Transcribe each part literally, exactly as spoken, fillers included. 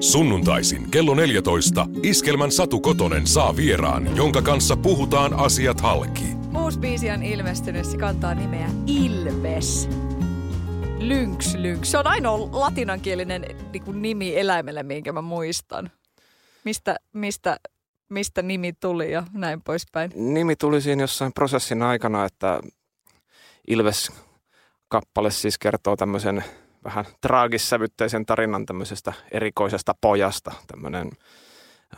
Sunnuntaisin kello neljätoista Iskelmän Satu Kotonen saa vieraan, jonka kanssa puhutaan asiat halki. Uusi biisi on ilmestynyt, se kantaa nimeä Ilves. Lynx, lynx. Se on ainoa latinankielinen niin kuin nimi eläimelle, minkä mä muistan. Mistä, mistä, mistä nimi tuli ja näin poispäin? Nimi tuli siinä jossain prosessin aikana, että Ilves-kappale siis kertoo tämmöisen vähän traagissävytteisen tarinan tämmöisestä erikoisesta pojasta, tämmöinen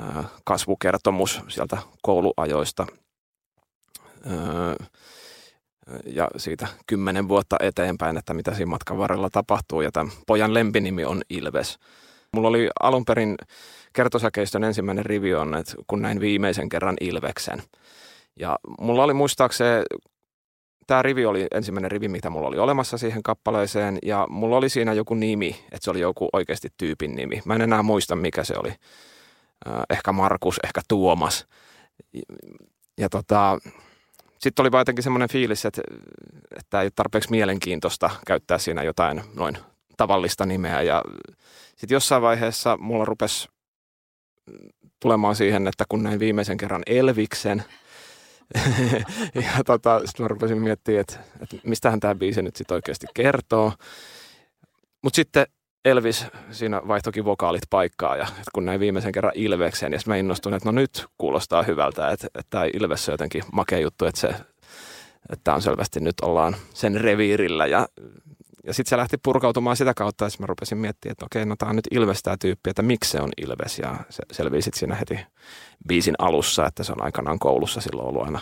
äh, kasvukertomus sieltä kouluajoista. Öö, ja siitä kymmenen vuotta eteenpäin, että mitä siinä matkan varrella tapahtuu. Ja tämän pojan lempinimi on Ilves. Mulla oli alun perin kertosäkeistön ensimmäinen rivi on, että kun näin viimeisen kerran Ilveksen. Ja mulla oli muistaakseni, tämä rivi oli ensimmäinen rivi, mitä mulla oli olemassa siihen kappaleeseen. Ja mulla oli siinä joku nimi, että se oli joku oikeasti tyypin nimi. Mä en enää muista, mikä se oli. Öö, ehkä Markus, ehkä Tuomas. Ja, ja tota... Sitten oli vaan jotenkin semmoinen fiilis, että, että ei ole tarpeeksi mielenkiintoista käyttää siinä jotain noin tavallista nimeä. Ja sitten jossain vaiheessa mulla rupesi tulemaan siihen, että kun näin viimeisen kerran Elviksen. ja tota, sitten mä rupesin miettimään, että, että mistähän tämä biisi nyt sitten oikeasti kertoo. Mutta sitten Elvis siinä vaihtoikin vokaalit paikkaa ja kun näin viimeisen kerran Ilveksen ja sitten mä innostuin, että no nyt kuulostaa hyvältä, että, että tämä Ilves on jotenkin makea juttu, että, se, että tämä on selvästi nyt ollaan sen reviirillä ja, ja sitten se lähti purkautumaan sitä kautta ja sitten mä rupesin miettimään, että okei, no tämä on nyt Ilves tämä tyyppi, että miksi se on Ilves ja se selvii sitten siinä heti biisin alussa, että se on aikanaan koulussa silloin ollut aina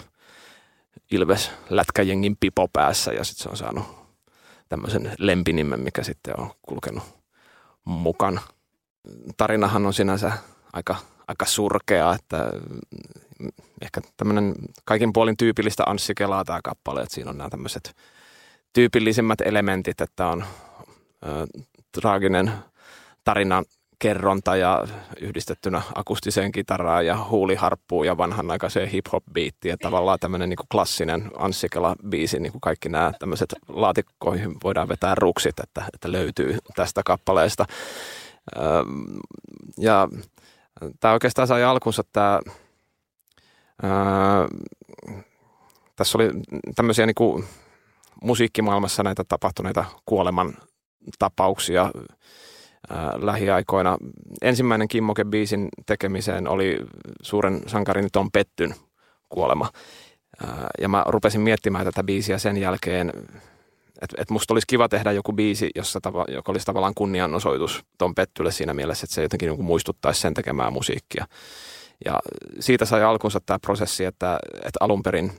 Ilves lätkäjengin pipo päässä ja sitten se on saanut tämmöisen lempinimen, mikä sitten on kulkenut mukana. Tarinahan on sinänsä aika, aika surkea, että ehkä tämmöinen kaikin puolin tyypillistä Anssi Kelaa tämä kappale, että siinä on nämä tämmöiset tyypillisimmät elementit, että on ö, traaginen tarinan kerronta ja yhdistettynä akustiseen kitaraan ja huuliharppuun ja vanhanaikaiseen hip-hop-biittiin. Tavallaan tämmöinen niin klassinen Anssi Kela-biisi, niin kuin kaikki nämä tämmöiset laatikkoihin voidaan vetää ruksit, että, että löytyy tästä kappaleesta. Ja tämä oikeastaan sai alkunsa tämä, ää, tässä oli tämmöisiä niin kuin musiikkimaailmassa näitä tapahtuneita kuoleman tapauksia lähiaikoina. Ensimmäinen kimmoke biisin tekemiseen oli suuren sankarin Tom Pettyn kuolema. Ja mä rupesin miettimään tätä biisiä sen jälkeen, että, että musta olisi kiva tehdä joku biisi, jossa, joka olisi tavallaan kunnianosoitus Tom Pettylle siinä mielessä, että se jotenkin muistuttaisi sen tekemää musiikkia. Ja siitä sai alkunsa tämä prosessi, että, että alun perin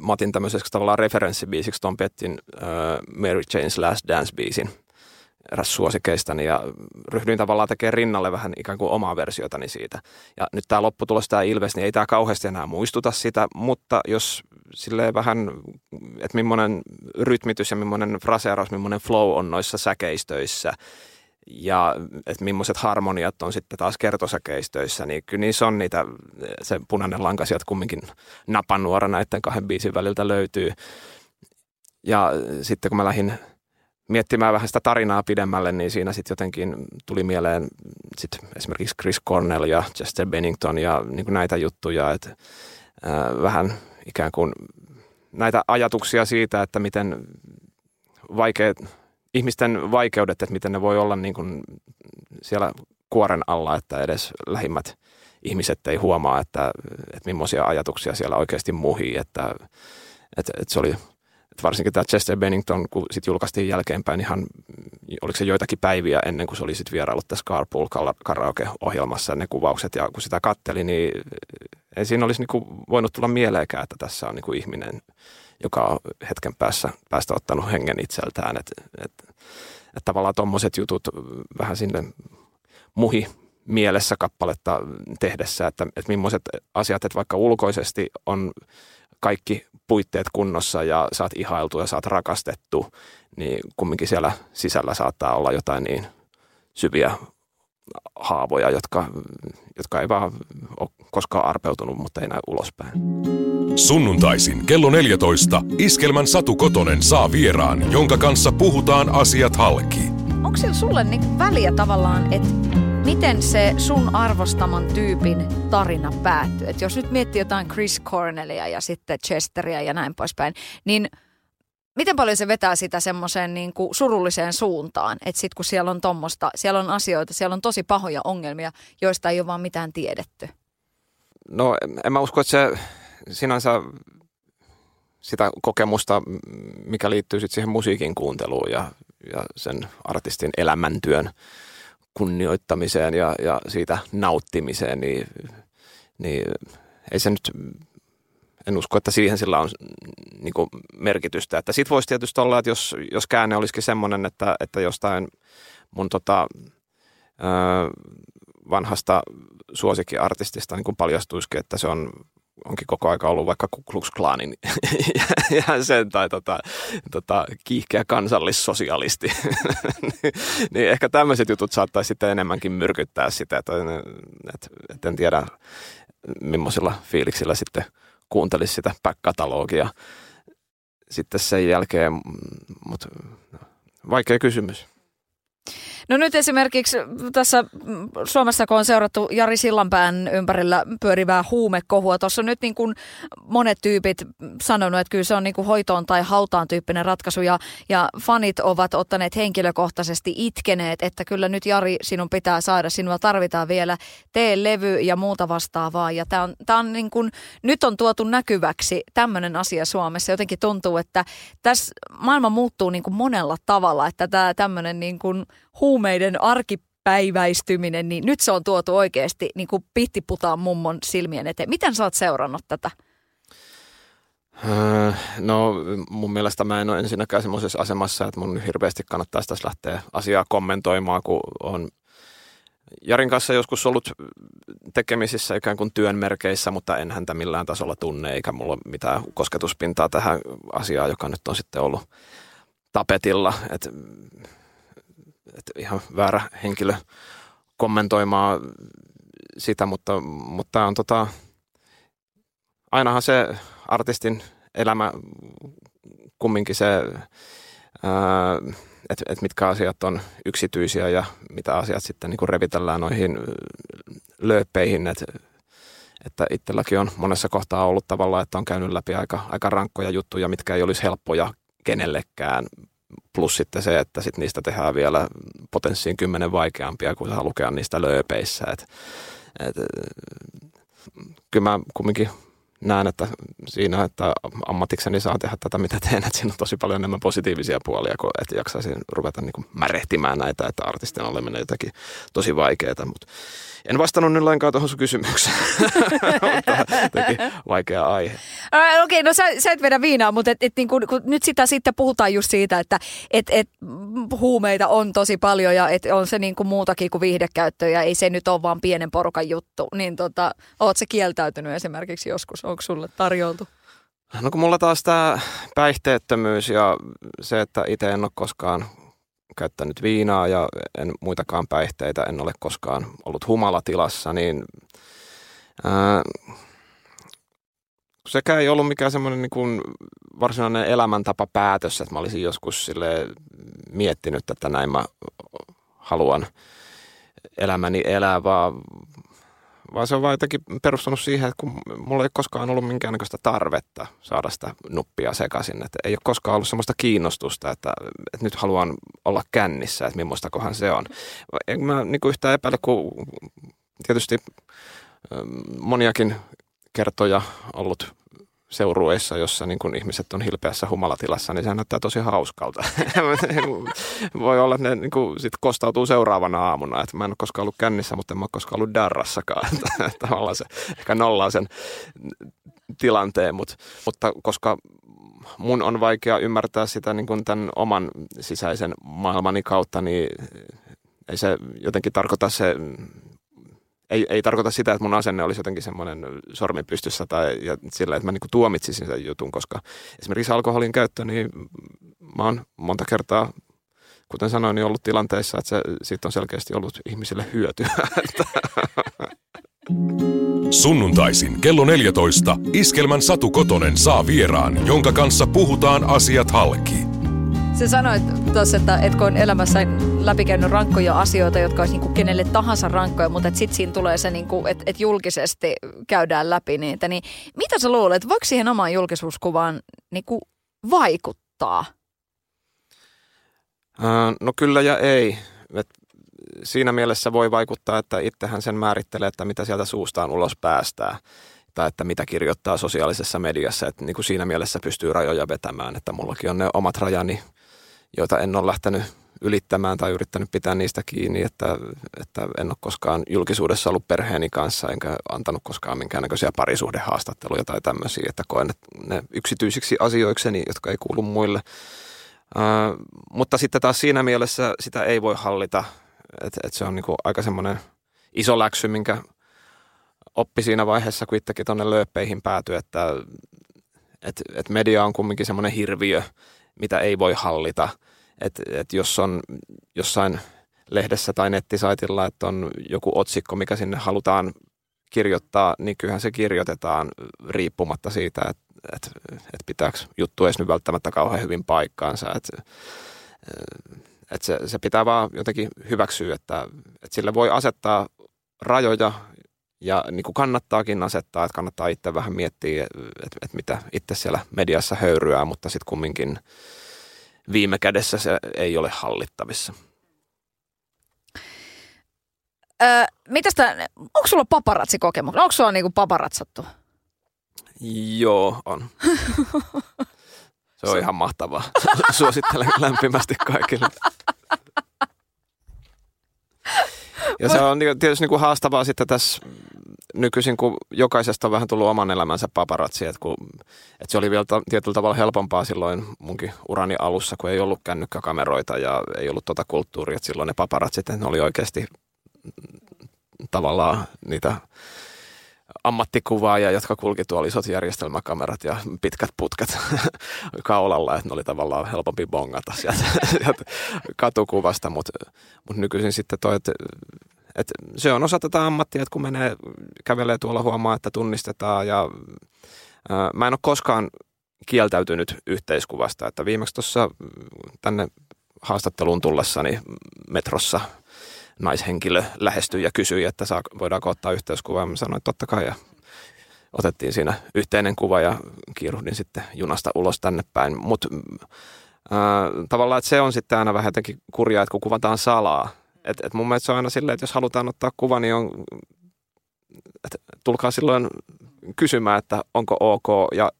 mä otin tämmöiseksi tavallaan referenssibiisiksi Tom Pettyn Mary Jane's Last Dance -biisin. Eräs suosikeistani ja ryhdyin tavallaan tekemään rinnalle vähän ikään kuin omaa versiotani siitä. Ja nyt tämä lopputulos, tämä Ilves, niin ei tämä kauheasti enää muistuta sitä, mutta jos silleen vähän, että millainen rytmitys ja millainen fraseeraus, millainen flow on noissa säkeistöissä ja että millaiset harmoniat on sitten taas kertosäkeistöissä, niin kyllä niissä on niitä, se punainen lanka sieltä kumminkin napanuora näiden kahden biisin väliltä löytyy. Ja sitten kun mä lähdin miettimään vähän sitä tarinaa pidemmälle, niin siinä sitten jotenkin tuli mieleen sit esimerkiksi Chris Cornell ja Chester Bennington ja niin kuin näitä juttuja, että äh, vähän ikään kuin näitä ajatuksia siitä, että miten vaikeat, ihmisten vaikeudet, että miten ne voi olla niin kuin siellä kuoren alla, että edes lähimmät ihmiset ei huomaa, että, että millaisia ajatuksia siellä oikeasti muhii, että, että, että se oli... Varsinkin tämä Chester Bennington, kun sitten julkaistiin jälkeenpäin ihan, oliko se joitakin päiviä ennen kuin se oli sitten vieraillut tässä Carpool karaoke-ohjelmassa ne kuvaukset. Ja kun sitä katseli, niin ei siinä olisi niinku voinut tulla mieleenkään, että tässä on niinku ihminen, joka on hetken päässä, päästä ottanut hengen itseltään. Että et, et tavallaan tuommoiset jutut vähän sinne muhi mielessä kappaletta tehdessä, että et millaiset asiat, että vaikka ulkoisesti on kaikki puitteet kunnossa ja saat ihailtu ja saat rakastettu, niin kumminkin siellä sisällä saattaa olla jotain niin syviä haavoja, jotka, jotka ei vaan ole koskaan arpeutunut, mutta ei näy ulospäin. Sunnuntaisin kello neljätoista Iskelmän Satu Kotonen saa vieraan, jonka kanssa puhutaan asiat halki. Onko siellä sulle niin väliä tavallaan, että miten se sun arvostaman tyypin tarina päättyy? Et jos nyt miettii jotain Chris Cornellia ja sitten Chesteria ja näin poispäin, niin miten paljon se vetää sitä semmoiseen niin kuin surulliseen suuntaan? Että sit kun siellä on tommosta, siellä on asioita, siellä on tosi pahoja ongelmia, joista ei ole vaan mitään tiedetty. No en mä usko, että se sinänsä sitä kokemusta, mikä liittyy sit siihen musiikin kuunteluun ja, ja sen artistin elämäntyön kunnioittamiseen ja, ja siitä nauttimiseen, niin, niin ei se nyt, en usko, että siihen sillä on niin kuin merkitystä. Että sit voisi tietysti olla, että jos, jos käänne olisikin semmoinen, että, että jostain mun tota, vanhasta suosikkiartistista niin kuin paljastuisikin, että se on onkin koko aika ollut vaikka Ku Klux Klanin jäsen tai tota, tota, kiihkeä kansallissosialisti. Niin ehkä tämmöiset jutut saattaisi sitten enemmänkin myrkyttää sitä, että et, et en tiedä millaisilla fiiliksillä sitten kuuntelisi sitä back-katalogia sitten sen jälkeen, mutta vaikea kysymys. No nyt esimerkiksi tässä Suomessa, kun on seurattu Jari Sillanpään ympärillä pyörivää huumekohua, tuossa on nyt niin kuin monet tyypit sanonut, että kyllä se on niin kuin hoitoon tai hautaan tyyppinen ratkaisu ja, ja fanit ovat ottaneet henkilökohtaisesti itkeneet, että kyllä nyt Jari sinun pitää saada, sinua tarvitaan vielä, tee levy ja muuta vastaavaa ja tämä on, tämä on niin kuin, nyt on tuotu näkyväksi tämmöinen asia Suomessa, jotenkin tuntuu, että tässä maailma muuttuu niin kuin monella tavalla, että tämä tämmöinen niin kuin huumeiden arkipäiväistyminen, niin nyt se on tuotu oikeasti niin kuin pihtiputaan mummon silmien eteen. Miten sä oot seurannut tätä? Öö, no mun mielestä mä en ole ensinnäkään semmoisessa asemassa, että mun hirveästi kannattaisi tässä lähteä asiaa kommentoimaan, kun on Jarin kanssa joskus ollut tekemisissä ikään kuin työn merkeissä, mutta en häntä millään tasolla tunne, eikä mulla ole mitään kosketuspintaa tähän asiaan, joka nyt on sitten ollut tapetilla, että Että ihan väärä henkilö kommentoimaan sitä, mutta, mutta on tota, ainahan se artistin elämä kumminkin se, että et mitkä asiat on yksityisiä ja mitä asiat sitten niin kuin revitellään noihin lööppeihin, että että itselläkin on monessa kohtaa ollut tavallaan, että on käynyt läpi aika, aika rankkoja juttuja, mitkä ei olisi helppoja kenellekään. Plus sitten se, että sit niistä tehdään vielä potenssiin kymmenen vaikeampia, kun saa lukea niistä lööpeissä. Et, et, kyllä mä kumminkin näen, että siinä, että ammatikseni saa tehdä tätä, mitä teen, että siinä on tosi paljon enemmän positiivisia puolia, kun et jaksaisin ruveta niinku märehtimään näitä, että artistina oleminen jotakin tosi vaikeaa. Mut en vastannut nyt lainkaan tuohon sun kysymykseen, mutta jotenkin vaikea aihe. Okei, okay, no sä, sä et vedä viinaa, mutta et, et niin kun, kun nyt sitä sitten puhutaan just siitä, että et, et huumeita on tosi paljon ja et on se niin kuin muutakin kuin viihdekäyttöä ja ei se nyt ole vaan pienen porukan juttu, niin tota, oot sä kieltäytynyt esimerkiksi joskus? Onko sulle tarjoltu? No kun mulla taas tämä päihteettömyys ja se, että itse en ole koskaan käyttänyt viinaa ja en muitakaan päihteitä, en ole koskaan ollut humalatilassa, niin ää, sekä ei ollut mikään semmoinen niin kuin varsinainen elämäntapapäätös, että mä olisin joskus silleen miettinyt, että näin mä haluan elämäni elää, vaan Vaan se on vaan jotenkin perustunut siihen, että kun mulla ei koskaan ollut minkäännäköistä tarvetta saada sitä nuppia sekaisin. Että ei ole koskaan ollut sellaista kiinnostusta, että, että nyt haluan olla kännissä, että millastakohan se on. En mä niin kuin yhtään epäile, kun tietysti moniakin kertoja ollut seurueissa, jossa niin kun ihmiset on hilpeässä humalatilassa, niin se näyttää tosi hauskalta. Voi olla, että ne niin kun sit kostautuu seuraavana aamuna. Et mä en ole koskaan ollut kännissä, mutta en mä ole koskaan ollut darrassakaan. Tavallaan se ehkä nollaa sen tilanteen. Mut, mutta koska mun on vaikea ymmärtää sitä niin kun tämän oman sisäisen maailmani kautta, niin ei se jotenkin tarkoita se... Ei, ei tarkoita sitä, että mun asenne olisi jotenkin semmoinen sormi pystyssä tai ja sillä, että mä niin kuin tuomitsisin sen jutun, koska esimerkiksi alkoholin käyttö, niin mä oon monta kertaa, kuten sanoin, niin ollut tilanteissa, että se, siitä on selkeästi ollut ihmisille hyötyä. Sunnuntaisin kello neljätoista Iskelmän Satu Kotonen saa vieraan, jonka kanssa puhutaan asiat halki. Se sanoi tuossa, että, että kun on elämässä läpikäynyt rankkoja asioita, jotka olisi niin kenelle tahansa rankkoja, mutta sitten siinä tulee se, niin että et julkisesti käydään läpi niitä. Niin, mitä sä luulet, voiko siihen omaan julkisuuskuvaan niin vaikuttaa? Äh, no kyllä ja ei. Et siinä mielessä voi vaikuttaa, että itsehän sen määrittelee, että mitä sieltä suustaan ulos päästään. Että mitä kirjoittaa sosiaalisessa mediassa, että niin kuin siinä mielessä pystyy rajoja vetämään, että mullakin on ne omat rajani, joita en ole lähtenyt ylittämään tai yrittänyt pitää niistä kiinni, että, että en ole koskaan julkisuudessa ollut perheeni kanssa, enkä antanut koskaan minkäännäköisiä parisuhdehaastatteluja tai tämmöisiä, että koen ne yksityisiksi asioikseni, jotka ei kuulu muille, äh, mutta sitten taas siinä mielessä sitä ei voi hallita, että et se on niin kuin aika semmoinen iso läksy, minkä oppi siinä vaiheessa, kun itsekin tuonne lööppeihin päätyi, että et, et media on kumminkin semmoinen hirviö, mitä ei voi hallita. Että et jos on jossain lehdessä tai nettisaitilla, että on joku otsikko, mikä sinne halutaan kirjoittaa, niin kyllähän se kirjoitetaan riippumatta siitä, että et, et pitääkö juttu edes nyt välttämättä kauhean hyvin paikkaansa. Että et se, se pitää vaan jotenkin hyväksyä, että et sille voi asettaa rajoja. Ja niin kuin kannattaakin asettaa, että kannattaa itse vähän miettiä, että, että mitä itse siellä mediassa höyryää, mutta sitten kumminkin viime kädessä se ei ole hallittavissa. Öö, mitäs tämän, onko sulla paparatsikokemu? Onko sulla niinku paparatsattu? Joo, on. Se on ihan mahtavaa. Suosittelen lämpimästi kaikille. Ja se on tietysti niin kuin haastavaa sitten tässä nykyisin, kun jokaisesta on vähän tullut oman elämänsä paparatsi, että, kun, että se oli vielä tietyllä tavalla helpompaa silloin munkin urani alussa, kun ei ollut kännykkäkameroita ja ei ollut tota kulttuuria, että silloin ne paparatsit, ne oli oikeasti tavallaan niitä ammattikuvaajia, jotka kulki tuolla isot järjestelmäkamerat ja pitkät putkat kaulalla, että ne oli tavallaan helpompi bongata sieltä, sieltä katukuvasta, mutta mut nykyisin sitten toi, että et se on osa tätä ammattia, että kun menee, kävelee tuolla huomaa, että tunnistetaan ja ää, mä en ole koskaan kieltäytynyt yhteiskuvasta, että viimeksi tuossa tänne haastatteluun tullessani metrossa naishenkilö lähestyi ja kysyi, että saa, voidaanko ottaa yhteyskuva. Mä sanoin, että totta kai. Ja otettiin siinä yhteinen kuva ja kiiruhdin sitten junasta ulos tänne päin. Mutta äh, tavallaan, että se on sitten aina vähän jotenkin kurjaa, että kun kuvataan salaa. Että et mun mielestä se on aina silleen, että jos halutaan ottaa kuva, niin on, et tulkaa silloin kysymään, että onko ok. Ja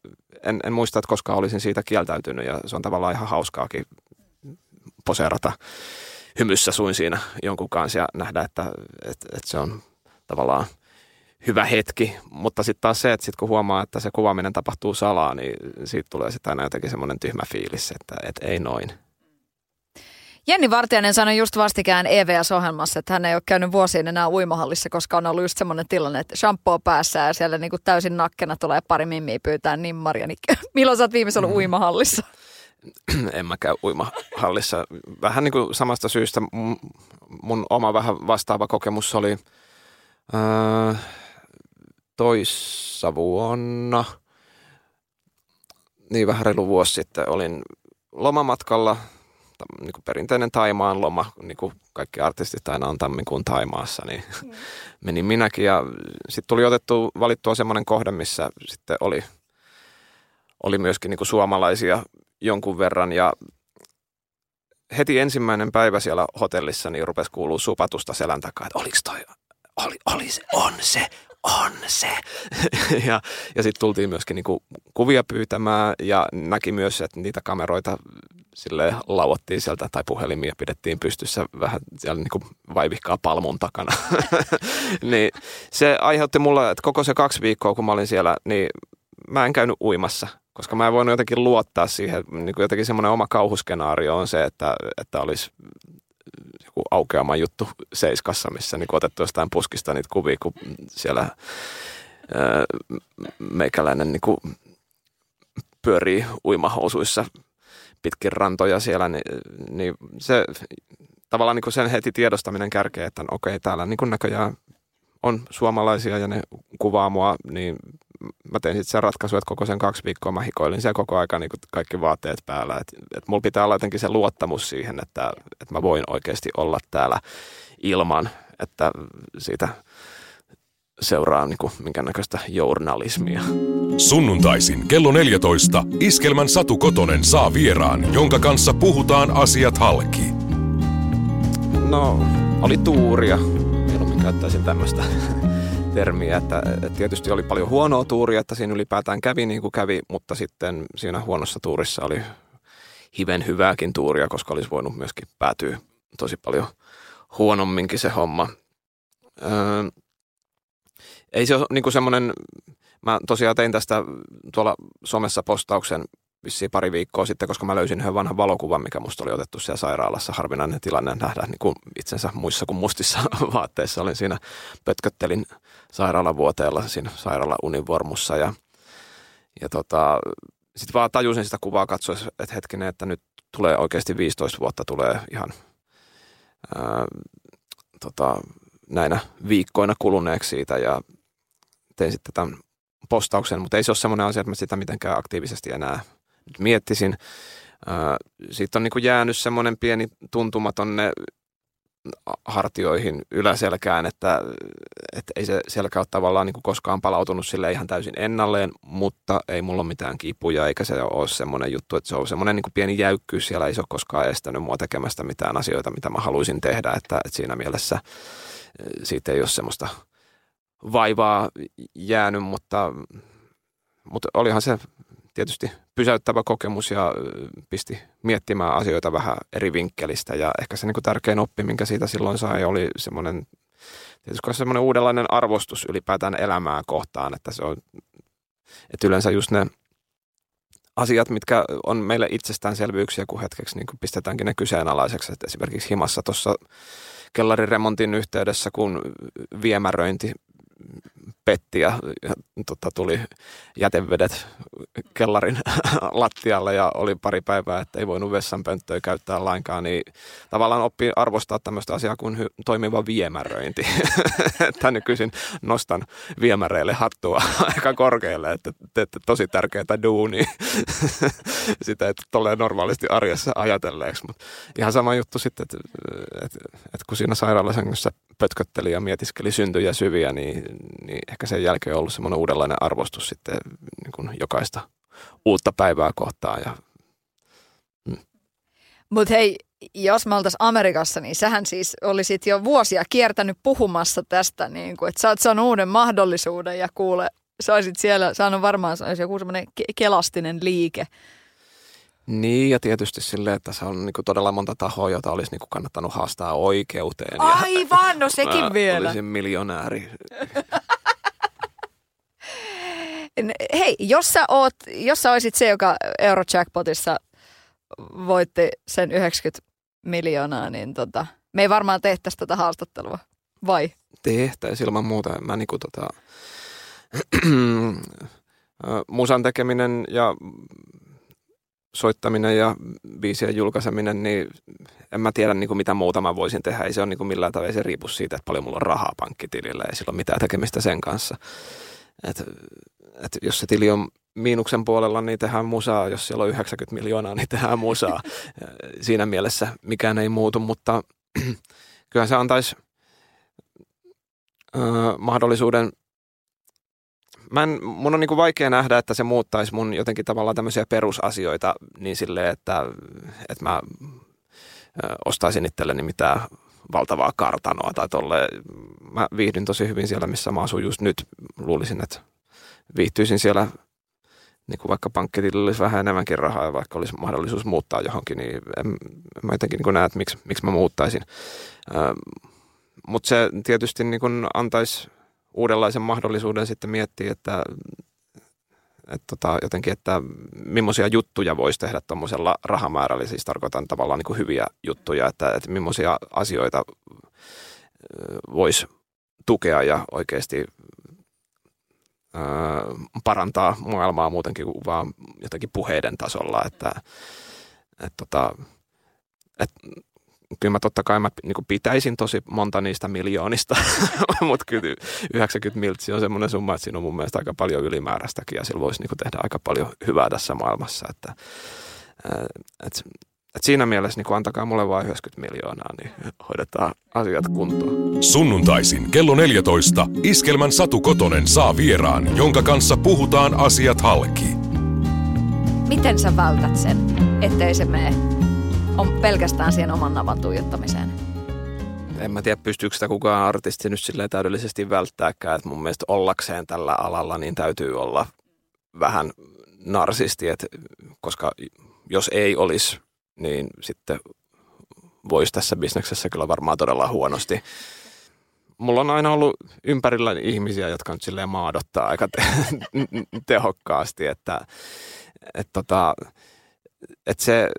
en, en muista, että koskaan olisin siitä kieltäytynyt ja se on tavallaan ihan hauskaakin poseerata. Hymyssä suin siinä jonkun kanssa ja nähdä, että, että, että se on tavallaan hyvä hetki. Mutta sitten taas se, että sit kun huomaa, että se kuvaaminen tapahtuu salaa, niin siitä tulee sitten aina jotenkin semmoinen tyhmä fiilis, että, että ei noin. Jenni Vartiainen sanoi just vastikään E V S-ohjelmassa, että hän ei ole käynyt vuosiin enää uimahallissa, koska on ollut just semmoinen tilanne, että shampoo päässä ja siellä niinku täysin nakkena tulee pari mimmiä pyytää nimmaria. Niin milloin sä oot viimeisen ollut uimahallissa? En mä käy uimahallissa. Vähän niin kuin samasta syystä mun oma vähän vastaava kokemus oli öö, toissa vuonna, niin vähän reilu vuosi sitten, olin lomamatkalla, niin kuin perinteinen Taimaan loma, niin kuin kaikki artistit aina on tammikuun Taimaassa, niin mm. menin minäkin ja sitten tuli otettu, valittua semmoinen kohde, missä sitten oli, oli myöskin niin kuin suomalaisia jonkun verran ja heti ensimmäinen päivä siellä hotellissa niin rupesi kuulua supatusta selän takaa, että oliks toi, oli, oli se, on se, on se. ja ja sitten tultiin myöskin niinku kuvia pyytämään ja näki myös, että niitä kameroita silleen lauottiin sieltä tai puhelimia pidettiin pystyssä vähän siellä niinku vaivihkaa palmun takana. niin se aiheutti mulle, että koko se kaksi viikkoa kun mä olin siellä, niin mä en käynyt uimassa. Koska mä en voinut jotenkin luottaa siihen, niin kuin jotenkin semmoinen oma kauhuskenaario on se, että, että olisi joku aukeama juttu Seiskassa, missä niin otettu jostain puskista niitä kuvia, kun siellä ää, meikäläinen niin kuin pyörii uimahousuissa pitkin rantoja siellä, niin, niin se tavallaan niin kuin sen heti tiedostaminen kärkee, että okei, täällä niin kuin näköjään on suomalaisia ja ne kuvaa mua, niin mä tein sitten sen ratkaisun, että koko sen kaksi viikkoa mä hikoilin siellä koko ajan niin kaikki vaatteet päällä. Että et mulla pitää olla jotenkin se luottamus siihen, että et mä voin oikeasti olla täällä ilman, että siitä seuraa niin kuin minkään näköistä journalismia. Sunnuntaisin kello neljätoista Iskelmän Satu Kotonen saa vieraan, jonka kanssa puhutaan asiat halki. No, oli tuuria. Mieluummin käyttäisin tämmöistä termiä, että, että tietysti oli paljon huonoa tuuria, että siinä ylipäätään kävi niin kuin kävi, mutta sitten siinä huonossa tuurissa oli hiven hyvääkin tuuria, koska olisi voinut myöskin päätyä tosi paljon huonomminkin se homma. Öö, ei se ole niin kuin semmoinen, mä tosiaan tein tästä tuolla somessa postauksen vissiin pari viikkoa sitten, koska mä löysin yhden vanhan valokuvan, mikä musta oli otettu siellä sairaalassa. Harvinainen tilanne nähdä niin kuin itsensä muissa kuin mustissa vaatteissa. Olin siinä, pötköttelin sairaalavuoteella siinä sairaalaunivormussa ja, ja tota, sitten vaan tajusin sitä kuvaa katsoessa, että hetkinen, että nyt tulee oikeasti viisitoista vuotta tulee ihan ää, tota, näinä viikkoina kuluneeksi siitä ja tein sitten tämän postauksen, mutta ei se ole semmoinen asia, että mä sitä mitenkään aktiivisesti enää nyt miettisin. Ää, siitä on niin kuin jäänyt semmoinen pieni tuntuma tonne hartioihin yläselkään, että, että ei se selkä ole tavallaan niin kuin koskaan palautunut sille ihan täysin ennalleen, mutta ei mulla ole mitään kipuja eikä se ole semmoinen juttu, että se on semmoinen niin kuin pieni jäykkyys siellä, ei se ole koskaan estänyt mua tekemästä mitään asioita, mitä mä haluaisin tehdä, että, että siinä mielessä siitä ei ole semmoista vaivaa jäänyt, mutta, mutta olihan se tietysti pysäyttävä kokemus ja pisti miettimään asioita vähän eri vinkkelistä ja ehkä se niin kuin tärkein oppi, minkä siitä silloin sai, oli semmoinen, tietysti semmoinen uudenlainen arvostus ylipäätään elämää kohtaan, että se on, että yleensä just ne asiat, mitkä on meille itsestäänselvyyksiä, kun hetkeksi niin kuin pistetäänkin ne kyseenalaiseksi, että esimerkiksi himassa tuossa kellariremontin yhteydessä, kun viemäröinti petti ja, ja tota, tuli jätevedet kellarin lattialle ja oli pari päivää, että ei voinut vessanpönttöä käyttää lainkaan, niin tavallaan oppii arvostaa tämmöistä asiaa kuin hy- toimiva viemäröinti. Tän nykyisin nostan viemäreille hattua aika korkealle, että teette tosi tärkeää duunia. Sitä, että tulee normaalisti arjessa ajatelleeksi, mutta ihan sama juttu sitten, että, että, että kun siinä sairaalasängyssä pötkötteli ja mietiskeli syntyjä syviä, niin, niin ehkä sen jälkeen on ollut semmoinen uudenlainen arvostus sitten niin kuin jokaista uutta päivää kohtaan. Ja, mm. Mut hei, jos me oltaisiin Amerikassa, niin sähän siis olisit jo vuosia kiertänyt puhumassa tästä, niin kuin, että sä oot saanut uuden mahdollisuuden ja kuule, sä olisit siellä saanut varmaan joku semmoinen kelastinen liike. Niin, ja tietysti silleen, että se on niinku todella monta tahoa, jota olisi niinku kannattanut haastaa oikeuteen. Aivan, no sekin vielä. Olisin miljonääri. Hei, jos sä, oot, jos sä olisit se, joka Eurojackpotissa voitti sen yhdeksänkymmentä miljoonaa, niin tota, me ei varmaan tehtäisi tätä haastattelua, vai? Tehtäisi ilman muuta. Mä niinku tota, musan tekeminen ja soittaminen ja biisien julkaiseminen, niin en mä tiedä niin kuin mitä muuta mä voisin tehdä. Ei se ole niin kuin millään tavalla, ei se riipu siitä, että paljon mulla on rahaa pankkitilillä ja sillä on mitään tekemistä sen kanssa. Et, et jos se tili on miinuksen puolella, niin tehdään musaa. Jos siellä on yhdeksänkymmentä miljoonaa, niin tehdään musaa. Siinä mielessä mikään ei muutu, mutta kyllähän se antaisi ö, mahdollisuuden. Mä en, mun on niin kuin vaikea nähdä, että se muuttaisi mun jotenkin tavallaan tämmöisiä perusasioita niin silleen, että, että mä ostaisin itselleni mitään valtavaa kartanoa tai tolleen. Mä viihdyn tosi hyvin siellä, missä mä asun just nyt. Luulisin, että viihtyisin siellä, niin kuin vaikka pankkitilillä olisi vähän enemmänkin rahaa ja vaikka olisi mahdollisuus muuttaa johonkin, niin en, en mä jotenkin niin kuin näe, että miksi, miksi mä muuttaisin. Mutta se tietysti niin kuin antaisi uudenlaisen mahdollisuuden sitten miettiä, että, että, että jotenkin, että millaisia juttuja voisi tehdä tuommoisella rahamäärällä, siis tarkoitan tavallaan niin kuin hyviä juttuja, että, että millaisia asioita voisi tukea ja oikeasti ää, parantaa maailmaa muutenkin kuin vaan jotenkin puheiden tasolla, että, että, että, että kyllä mä totta kai mä niinku pitäisin tosi monta niistä miljoonista, mutta kyllä yhdeksänkymmentä miltsiä on semmoinen summa, että siinä on mun mielestä aika paljon ylimääräistäkin ja sillä voisi niinku tehdä aika paljon hyvää tässä maailmassa. Että, et, et siinä mielessä niinku antakaa mulle vain yhdeksänkymmentä miljoonaa, niin hoidetaan asiat kuntoon. Sunnuntaisin kello neljätoista Iskelmän Satu Kotonen saa vieraan, jonka kanssa puhutaan asiat halki. Miten sä vältät sen, ettei se mene on pelkästään siihen oman navan tuijottamiseen? En mä tiedä, pystyykö sitä kukaan artisti nyt silleen täydellisesti välttääkään, että mun mielestä ollakseen tällä alalla niin täytyy olla vähän narsisti, että koska jos ei olisi, niin sitten voisi tässä bisneksessä kyllä varmaan todella huonosti. Mulla on aina ollut ympärillä ihmisiä, jotka nyt silleen maadottaa aika te- tehokkaasti, että et tota, et se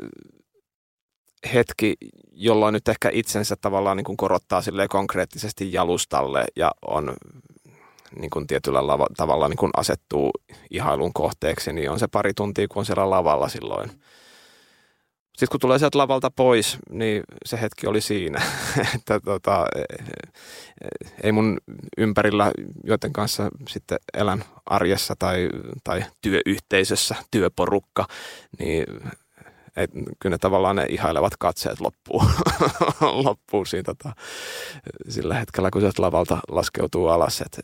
hetki, jolloin nyt ehkä itsensä tavallaan niin kuin korottaa silleen konkreettisesti jalustalle ja on niin kuin tietyllä lava, tavalla niin kuin asettuu ihailun kohteeksi, niin on se pari tuntia, kun on siellä lavalla silloin. Sitten kun tulee sieltä lavalta pois, niin se hetki oli siinä, että tota, ei mun ympärillä, joiden kanssa sitten elän arjessa tai, tai työyhteisössä, työporukka, niin et, kyllä ne tavallaan ne ihailevat katseet loppuu, loppuu siinä, tota, sillä hetkellä, kun sieltä lavalta laskeutuu alas. Et,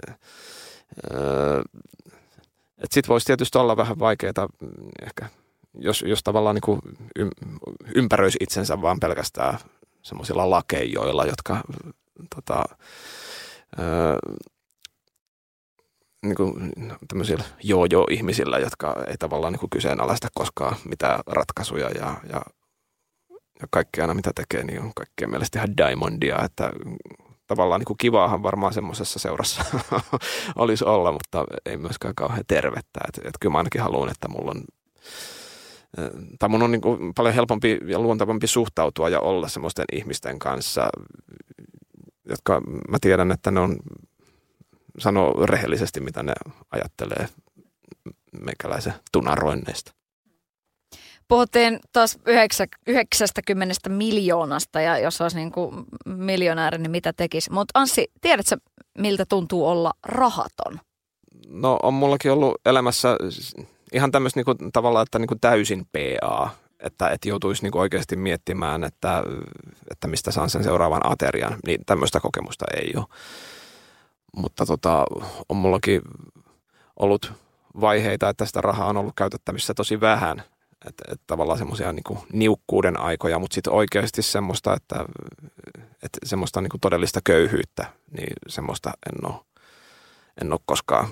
et sit voisi tietysti olla vähän vaikeaa ehkä, jos, jos tavallaan niin ym, ympäröisi itsensä vaan pelkästään semmoisilla lakeijoilla, jotka tota, öö, niin kuin tämmöisillä joo-joo-ihmisillä, jotka ei tavallaan niin kuin kyseenalaista koskaan mitään ratkaisuja ja, ja, ja kaikki aina mitä tekee, niin on kaikkien mielestä ihan diamondia, että tavallaan niin kuin kivaahan varmaan semmoisessa seurassa olisi olla, mutta ei myöskään kauhean tervettä, että et kyllä mä ainakin haluan, että mulla on tai mun on niin kuin paljon helpompi ja luontevampi suhtautua ja olla semmoisten ihmisten kanssa, jotka mä tiedän, että ne on sanoo rehellisesti, mitä ne ajattelee meikäläisen tunaroinneista. Puhuttiin taas yhdeksänkymmentä miljoonasta ja jos olisi niin kuin miljonääri, niin mitä tekisi? Mutta Anssi, tiedätkö miltä tuntuu olla rahaton? No on mullakin ollut elämässä ihan tämmöistä niinku, tavallaan, että niinku, täysin P A, että et joutuisi niinku, oikeasti miettimään, että, että mistä saan sen seuraavan aterian. Niin tämmöistä kokemusta ei ole. Mutta tota, on mullakin ollut vaiheita, että sitä rahaa on ollut käytettävissä tosi vähän. Että et, tavallaan semmoisia niinku, niukkuuden aikoja, mutta sitten oikeasti semmoista, että et, semmoista niinku, todellista köyhyyttä, niin semmoista en ole, en ole koskaan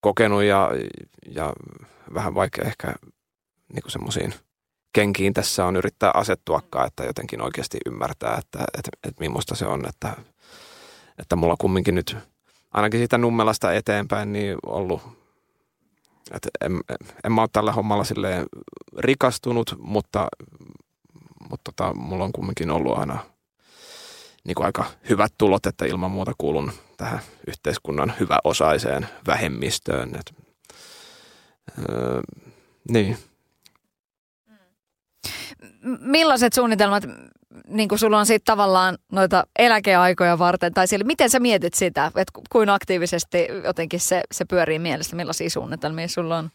kokenut ja, ja vähän vaikea ehkä niin semmoisiin kenkiin tässä on yrittää asettuakaan, että jotenkin oikeasti ymmärtää, että, että, että millaista se on, että, että mulla kumminkin nyt ainakin siitä Nummelasta eteenpäin niin ollut, että en, en mä ole tällä hommalla silleen rikastunut, mutta, mutta tota, mulla on kumminkin ollut aina niin kuin aika hyvät tulot, että ilman muuta kuulun tähän yhteiskunnan hyväosaiseen vähemmistöön. Et, öö, niin. Millaiset suunnitelmat niin kuin sulla on siitä tavallaan noita eläkeaikoja varten? Tai siellä, miten sä mietit sitä, että kuin aktiivisesti jotenkin se, se pyörii mielessä? Millaisia suunnitelmia sulla on?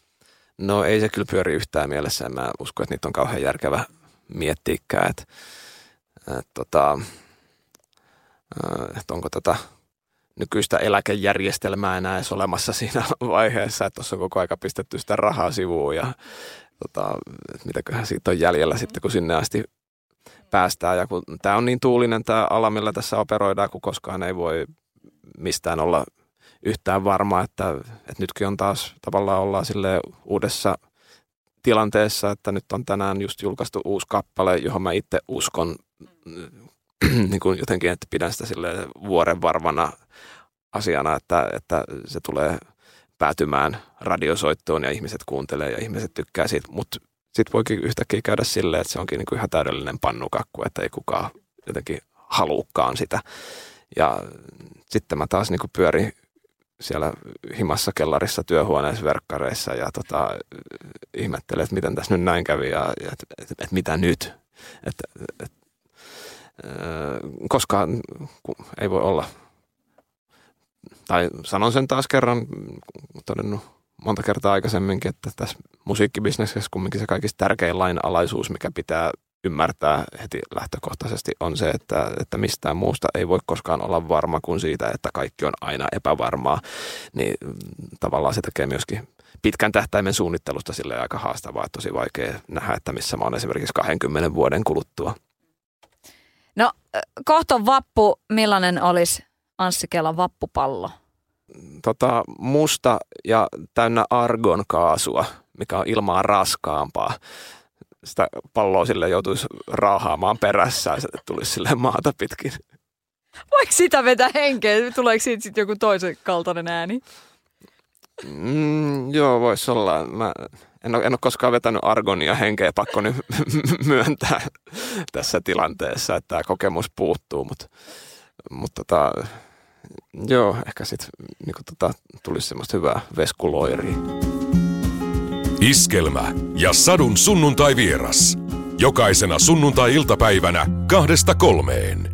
No ei se kyllä pyöri yhtään mielessä. Mä uskon, että niitä on kauhean järkevä miettiäkään. Että et, tota... että onko tätä nykyistä eläkejärjestelmää enää edes olemassa siinä vaiheessa, että tuossa on koko aika pistetty sitä rahaa sivuun ja tota, että mitäköhän siitä on jäljellä sitten, kun sinne asti päästään. Ja kun tämä on niin tuulinen tämä ala, millä tässä operoidaan, kun koskaan ei voi mistään olla yhtään varma, että, että nytkin on taas tavallaan ollaan silleen uudessa tilanteessa, että nyt on tänään just julkaistu uusi kappale, johon mä itse uskon niin kuin jotenkin, että pidän sitä silleen vuoren varvana asiana, että, että se tulee päätymään radiosoittoon ja ihmiset kuuntelee ja ihmiset tykkää siitä. Mutta sitten voikin yhtäkkiä käydä silleen, että se onkin niin kuin ihan täydellinen pannukakku, että ei kukaan jotenkin haluukaan sitä. Ja sitten mä taas niin kuin pyörin siellä himassa kellarissa työhuoneessa verkkareissa ja tota, ihmettelen, että miten tässä nyt näin kävi ja, ja että et, et mitä nyt, että et, koskaan ei voi olla, tai sanon sen taas kerran, todennut monta kertaa aikaisemminkin, että tässä musiikkibisnesessä kumminkin se kaikista tärkein lainalaisuus, mikä pitää ymmärtää heti lähtökohtaisesti, on se, että, että mistään muusta ei voi koskaan olla varma kuin siitä, että kaikki on aina epävarmaa, niin tavallaan se tekee myöskin pitkän tähtäimen suunnittelusta silleen aika haastavaa, että tosi vaikea nähdä, että missä mä oon esimerkiksi kahdenkymmenen vuoden kuluttua. No, kohta vappu, millainen olisi Anssi Kelan vappupallo? Tota, musta ja täynnä argonkaasua, mikä on ilmaa raskaampaa. Sitä palloa sille joutuisi raahaamaan perässään, se tulisi sille maata pitkin. Voiko sitä vetää henkeä? Tuleeko siitä sitten joku toisen kaltainen ääni? Mm, joo, voisi olla. Mä en ole, en ole koskaan vetänyt argonia henkeä, pakko nyt myöntää tässä tilanteessa, että tämä kokemus puuttuu, mutta, mutta tota, joo, ehkä sitten niin tota, tulisi semmoista hyvää veskuloiria. Iskelmä ja Sadun sunnuntai vieras. Jokaisena sunnuntai-iltapäivänä kahdesta kolmeen.